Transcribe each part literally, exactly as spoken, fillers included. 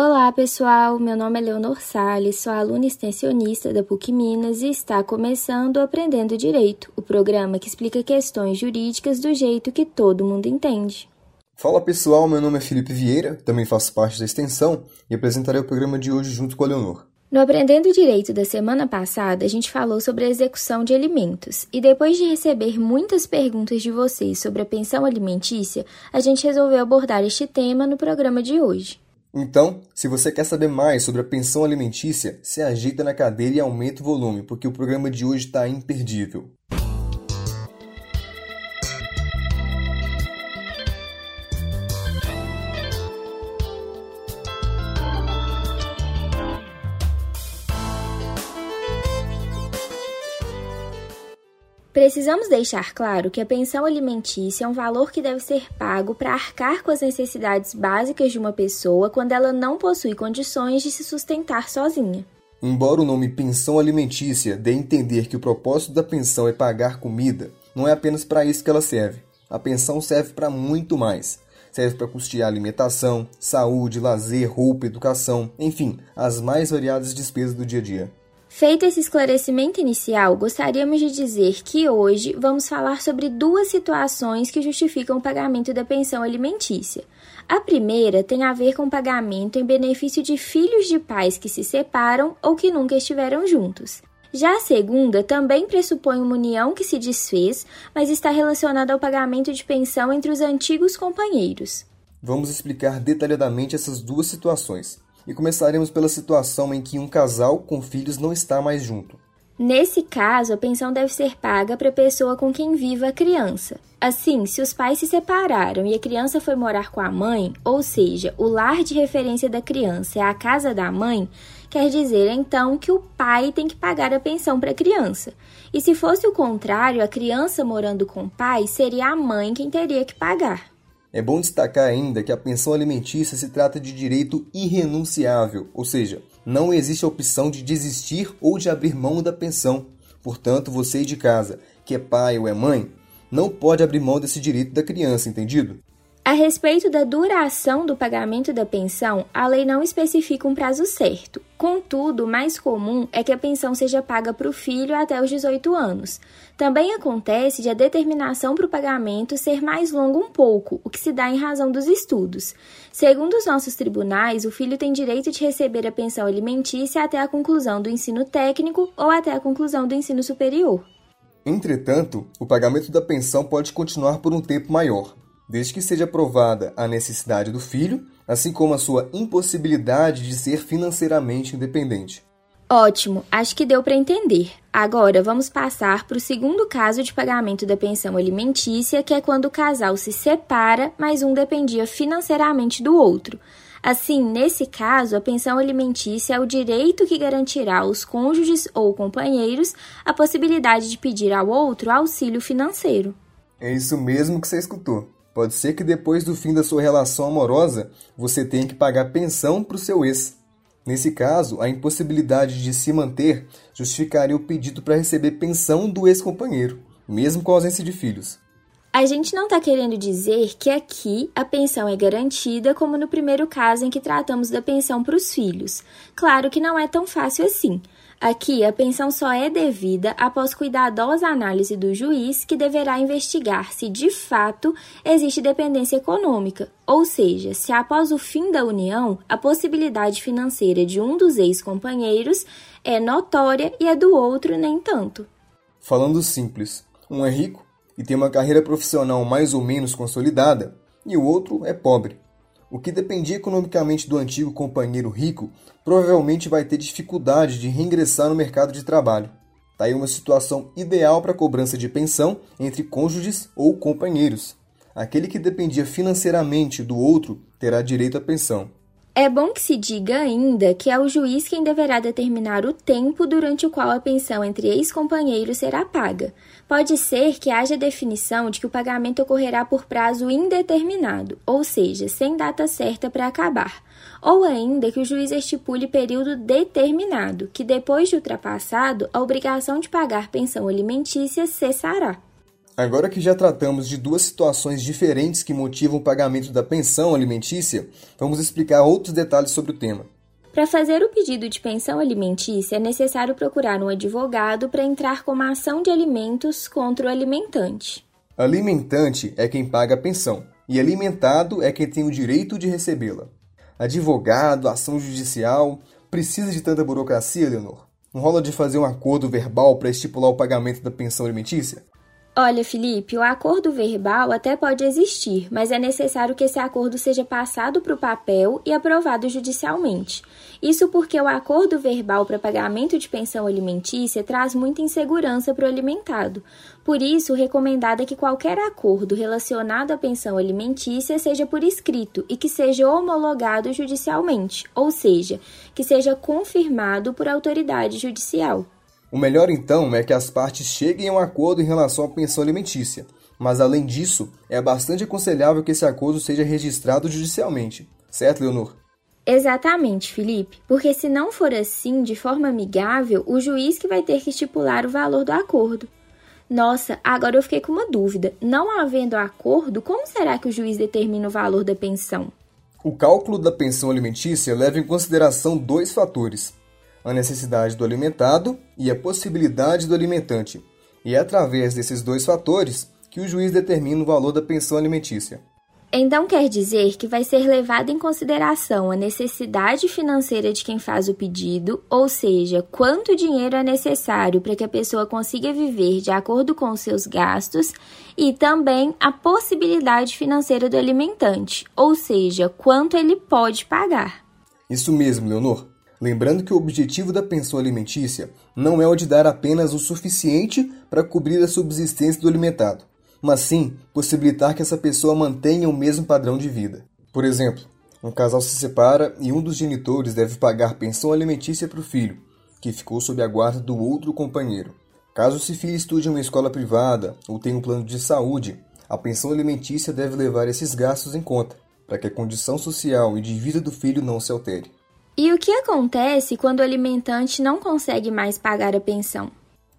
Olá pessoal, meu nome é Leonor Salles, sou aluna extensionista da P U C Minas e está começando Aprendendo Direito, o programa que explica questões jurídicas do jeito que todo mundo entende. Fala pessoal, meu nome é Felipe Vieira, também faço parte da extensão e apresentarei o programa de hoje junto com a Leonor. No Aprendendo Direito da semana passada, a gente falou sobre a execução de alimentos e depois de receber muitas perguntas de vocês sobre a pensão alimentícia, a gente resolveu abordar este tema no programa de hoje. Então, se você quer saber mais sobre a pensão alimentícia, se agita na cadeira e aumenta o volume, porque o programa de hoje está imperdível. Precisamos deixar claro que a pensão alimentícia é um valor que deve ser pago para arcar com as necessidades básicas de uma pessoa quando ela não possui condições de se sustentar sozinha. Embora o nome pensão alimentícia dê a entender que o propósito da pensão é pagar comida, não é apenas para isso que ela serve. A pensão serve para muito mais. Serve para custear alimentação, saúde, lazer, roupa, educação, enfim, as mais variadas despesas do dia a dia. Feito esse esclarecimento inicial, gostaríamos de dizer que hoje vamos falar sobre duas situações que justificam o pagamento da pensão alimentícia. A primeira tem a ver com o pagamento em benefício de filhos de pais que se separam ou que nunca estiveram juntos. Já a segunda também pressupõe uma união que se desfez, mas está relacionada ao pagamento de pensão entre os antigos companheiros. Vamos explicar detalhadamente essas duas situações. E começaremos pela situação em que um casal com filhos não está mais junto. Nesse caso, a pensão deve ser paga para a pessoa com quem vive a criança. Assim, se os pais se separaram e a criança foi morar com a mãe, ou seja, o lar de referência da criança é a casa da mãe, quer dizer, então, que o pai tem que pagar a pensão para a criança. E se fosse o contrário, a criança morando com o pai, seria a mãe quem teria que pagar. É bom destacar ainda que a pensão alimentícia se trata de direito irrenunciável, ou seja, não existe a opção de desistir ou de abrir mão da pensão. Portanto, você de casa, que é pai ou é mãe, não pode abrir mão desse direito da criança, entendido? A respeito da duração do pagamento da pensão, a lei não especifica um prazo certo. Contudo, o mais comum é que a pensão seja paga para o filho até os dezoito anos. Também acontece de a determinação para o pagamento ser mais longa um pouco, o que se dá em razão dos estudos. Segundo os nossos tribunais, o filho tem direito de receber a pensão alimentícia até a conclusão do ensino técnico ou até a conclusão do ensino superior. Entretanto, o pagamento da pensão pode continuar por um tempo maior, desde que seja provada a necessidade do filho, assim como a sua impossibilidade de ser financeiramente independente. Ótimo, acho que deu para entender. Agora vamos passar para o segundo caso de pagamento da pensão alimentícia, que é quando o casal se separa, mas um dependia financeiramente do outro. Assim, nesse caso, a pensão alimentícia é o direito que garantirá aos cônjuges ou companheiros a possibilidade de pedir ao outro auxílio financeiro. É isso mesmo que você escutou. Pode ser que depois do fim da sua relação amorosa, você tenha que pagar pensão para o seu ex. Nesse caso, a impossibilidade de se manter justificaria o pedido para receber pensão do ex-companheiro, mesmo com a ausência de filhos. A gente não está querendo dizer que aqui a pensão é garantida como no primeiro caso em que tratamos da pensão para os filhos. Claro que não é tão fácil assim. Aqui, a pensão só é devida após cuidadosa análise do juiz, que deverá investigar se, de fato, existe dependência econômica, ou seja, se após o fim da união, a possibilidade financeira de um dos ex-companheiros é notória e a do outro nem tanto. Falando simples, um é rico e tem uma carreira profissional mais ou menos consolidada, e o outro é pobre. O que dependia economicamente do antigo companheiro rico provavelmente vai ter dificuldade de reingressar no mercado de trabalho. Está aí uma situação ideal para cobrança de pensão entre cônjuges ou companheiros. Aquele que dependia financeiramente do outro terá direito à pensão. É bom que se diga ainda que é o juiz quem deverá determinar o tempo durante o qual a pensão entre ex-companheiros será paga. Pode ser que haja definição de que o pagamento ocorrerá por prazo indeterminado, ou seja, sem data certa para acabar, ou ainda que o juiz estipule período determinado, que depois de ultrapassado, a obrigação de pagar pensão alimentícia cessará. Agora que já tratamos de duas situações diferentes que motivam o pagamento da pensão alimentícia, vamos explicar outros detalhes sobre o tema. Para fazer o pedido de pensão alimentícia, é necessário procurar um advogado para entrar com uma ação de alimentos contra o alimentante. Alimentante é quem paga a pensão e alimentado é quem tem o direito de recebê-la. Advogado, ação judicial, precisa de tanta burocracia, Leonor? Não rola de fazer um acordo verbal para estipular o pagamento da pensão alimentícia? Olha, Felipe, o acordo verbal até pode existir, mas é necessário que esse acordo seja passado para o papel e aprovado judicialmente. Isso porque o acordo verbal para pagamento de pensão alimentícia traz muita insegurança para o alimentado. Por isso, recomendado é que qualquer acordo relacionado à pensão alimentícia seja por escrito e que seja homologado judicialmente, ou seja, que seja confirmado por autoridade judicial. O melhor, então, é que as partes cheguem a um acordo em relação à pensão alimentícia, mas, além disso, é bastante aconselhável que esse acordo seja registrado judicialmente. Certo, Leonor? Exatamente, Felipe, porque se não for assim, de forma amigável, o juiz que vai ter que estipular o valor do acordo. Nossa, agora eu fiquei com uma dúvida. Não havendo acordo, como será que o juiz determina o valor da pensão? O cálculo da pensão alimentícia leva em consideração dois fatores: a necessidade do alimentado e a possibilidade do alimentante. E é através desses dois fatores que o juiz determina o valor da pensão alimentícia. Então quer dizer que vai ser levada em consideração a necessidade financeira de quem faz o pedido, ou seja, quanto dinheiro é necessário para que a pessoa consiga viver de acordo com os seus gastos, e também a possibilidade financeira do alimentante, ou seja, quanto ele pode pagar. Isso mesmo, Leonor. Lembrando que o objetivo da pensão alimentícia não é o de dar apenas o suficiente para cobrir a subsistência do alimentado, mas sim possibilitar que essa pessoa mantenha o mesmo padrão de vida. Por exemplo, um casal se separa e um dos genitores deve pagar pensão alimentícia para o filho, que ficou sob a guarda do outro companheiro. Caso esse filho estude em uma escola privada ou tenha um plano de saúde, a pensão alimentícia deve levar esses gastos em conta, para que a condição social e de vida do filho não se altere. E o que acontece quando o alimentante não consegue mais pagar a pensão?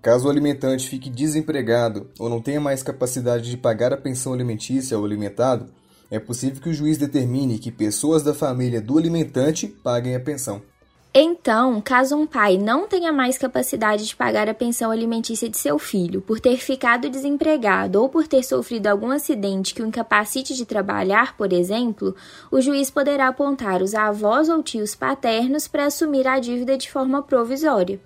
Caso o alimentante fique desempregado ou não tenha mais capacidade de pagar a pensão alimentícia ao alimentado, é possível que o juiz determine que pessoas da família do alimentante paguem a pensão. Então, caso um pai não tenha mais capacidade de pagar a pensão alimentícia de seu filho por ter ficado desempregado ou por ter sofrido algum acidente que o incapacite de trabalhar, por exemplo, o juiz poderá apontar os avós ou tios paternos para assumir a dívida de forma provisória.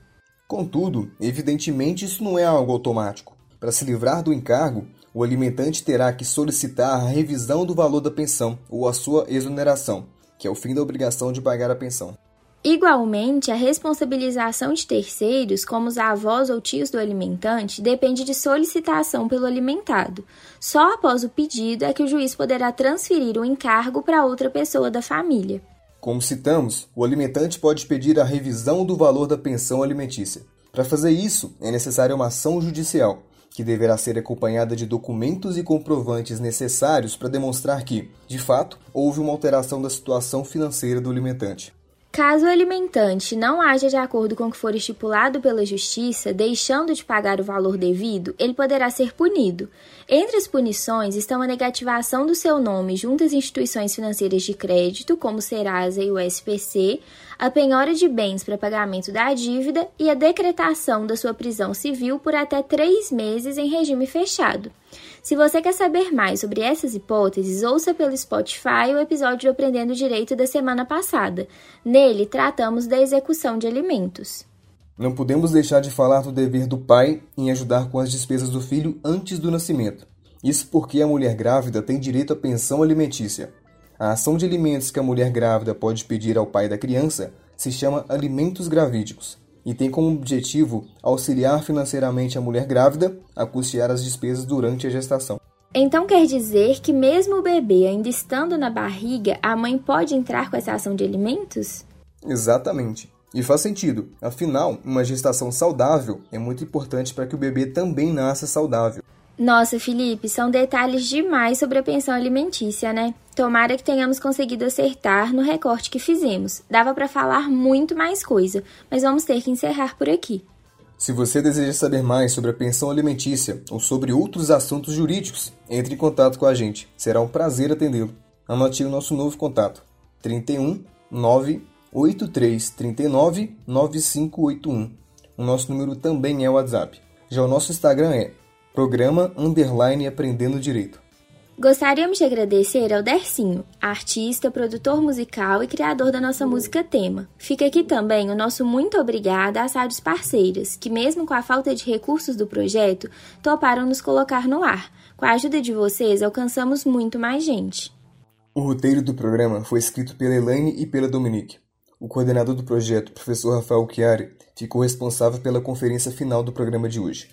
Contudo, evidentemente isso não é algo automático. Para se livrar do encargo, o alimentante terá que solicitar a revisão do valor da pensão ou a sua exoneração, que é o fim da obrigação de pagar a pensão. Igualmente, a responsabilização de terceiros, como os avós ou tios do alimentante, depende de solicitação pelo alimentado. Só após o pedido é que o juiz poderá transferir o encargo para outra pessoa da família. Como citamos, o alimentante pode pedir a revisão do valor da pensão alimentícia. Para fazer isso, é necessária uma ação judicial, que deverá ser acompanhada de documentos e comprovantes necessários para demonstrar que, de fato, houve uma alteração da situação financeira do alimentante. Caso o alimentante não haja de acordo com o que for estipulado pela Justiça, deixando de pagar o valor devido, ele poderá ser punido. Entre as punições estão a negativação do seu nome junto às instituições financeiras de crédito, como Serasa e o S P C, a penhora de bens para pagamento da dívida e a decretação da sua prisão civil por até três meses em regime fechado. Se você quer saber mais sobre essas hipóteses, ouça pelo Spotify o episódio do Aprendendo Direito da semana passada. Nele, tratamos da execução de alimentos. Não podemos deixar de falar do dever do pai em ajudar com as despesas do filho antes do nascimento. Isso porque a mulher grávida tem direito à pensão alimentícia. A ação de alimentos que a mulher grávida pode pedir ao pai da criança se chama alimentos gravídicos e tem como objetivo auxiliar financeiramente a mulher grávida a custear as despesas durante a gestação. Então quer dizer que mesmo o bebê ainda estando na barriga, a mãe pode entrar com essa ação de alimentos? Exatamente. E faz sentido. Afinal, uma gestação saudável é muito importante para que o bebê também nasça saudável. Nossa, Felipe, são detalhes demais sobre a pensão alimentícia, né? Tomara que tenhamos conseguido acertar no recorte que fizemos. Dava para falar muito mais coisa, mas vamos ter que encerrar por aqui. Se você deseja saber mais sobre a pensão alimentícia ou sobre outros assuntos jurídicos, entre em contato com a gente. Será um prazer atendê-lo. Anote o nosso novo contato: três um, nove oito três três nove, nove cinco oito um. O nosso número também é o WhatsApp. Já o nosso Instagram é Programa Underline Aprendendo Direito. Gostaríamos de agradecer ao Dercinho, artista, produtor musical e criador da nossa música tema. Fica aqui também o nosso muito obrigada às rádios parceiras, que mesmo com a falta de recursos do projeto, toparam nos colocar no ar. Com a ajuda de vocês, alcançamos muito mais gente. O roteiro do programa foi escrito pela Elaine e pela Dominique. O coordenador do projeto, professor Rafael Chiari, ficou responsável pela conferência final do programa de hoje.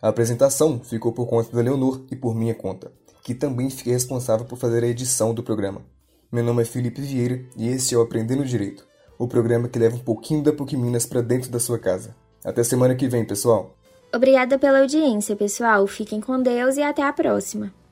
A apresentação ficou por conta da Leonor e por minha conta, que também fiquei responsável por fazer a edição do programa. Meu nome é Felipe Vieira e esse é o Aprendendo Direito, o programa que leva um pouquinho da P U C Minas para dentro da sua casa. Até semana que vem, pessoal! Obrigada pela audiência, pessoal. Fiquem com Deus e até a próxima!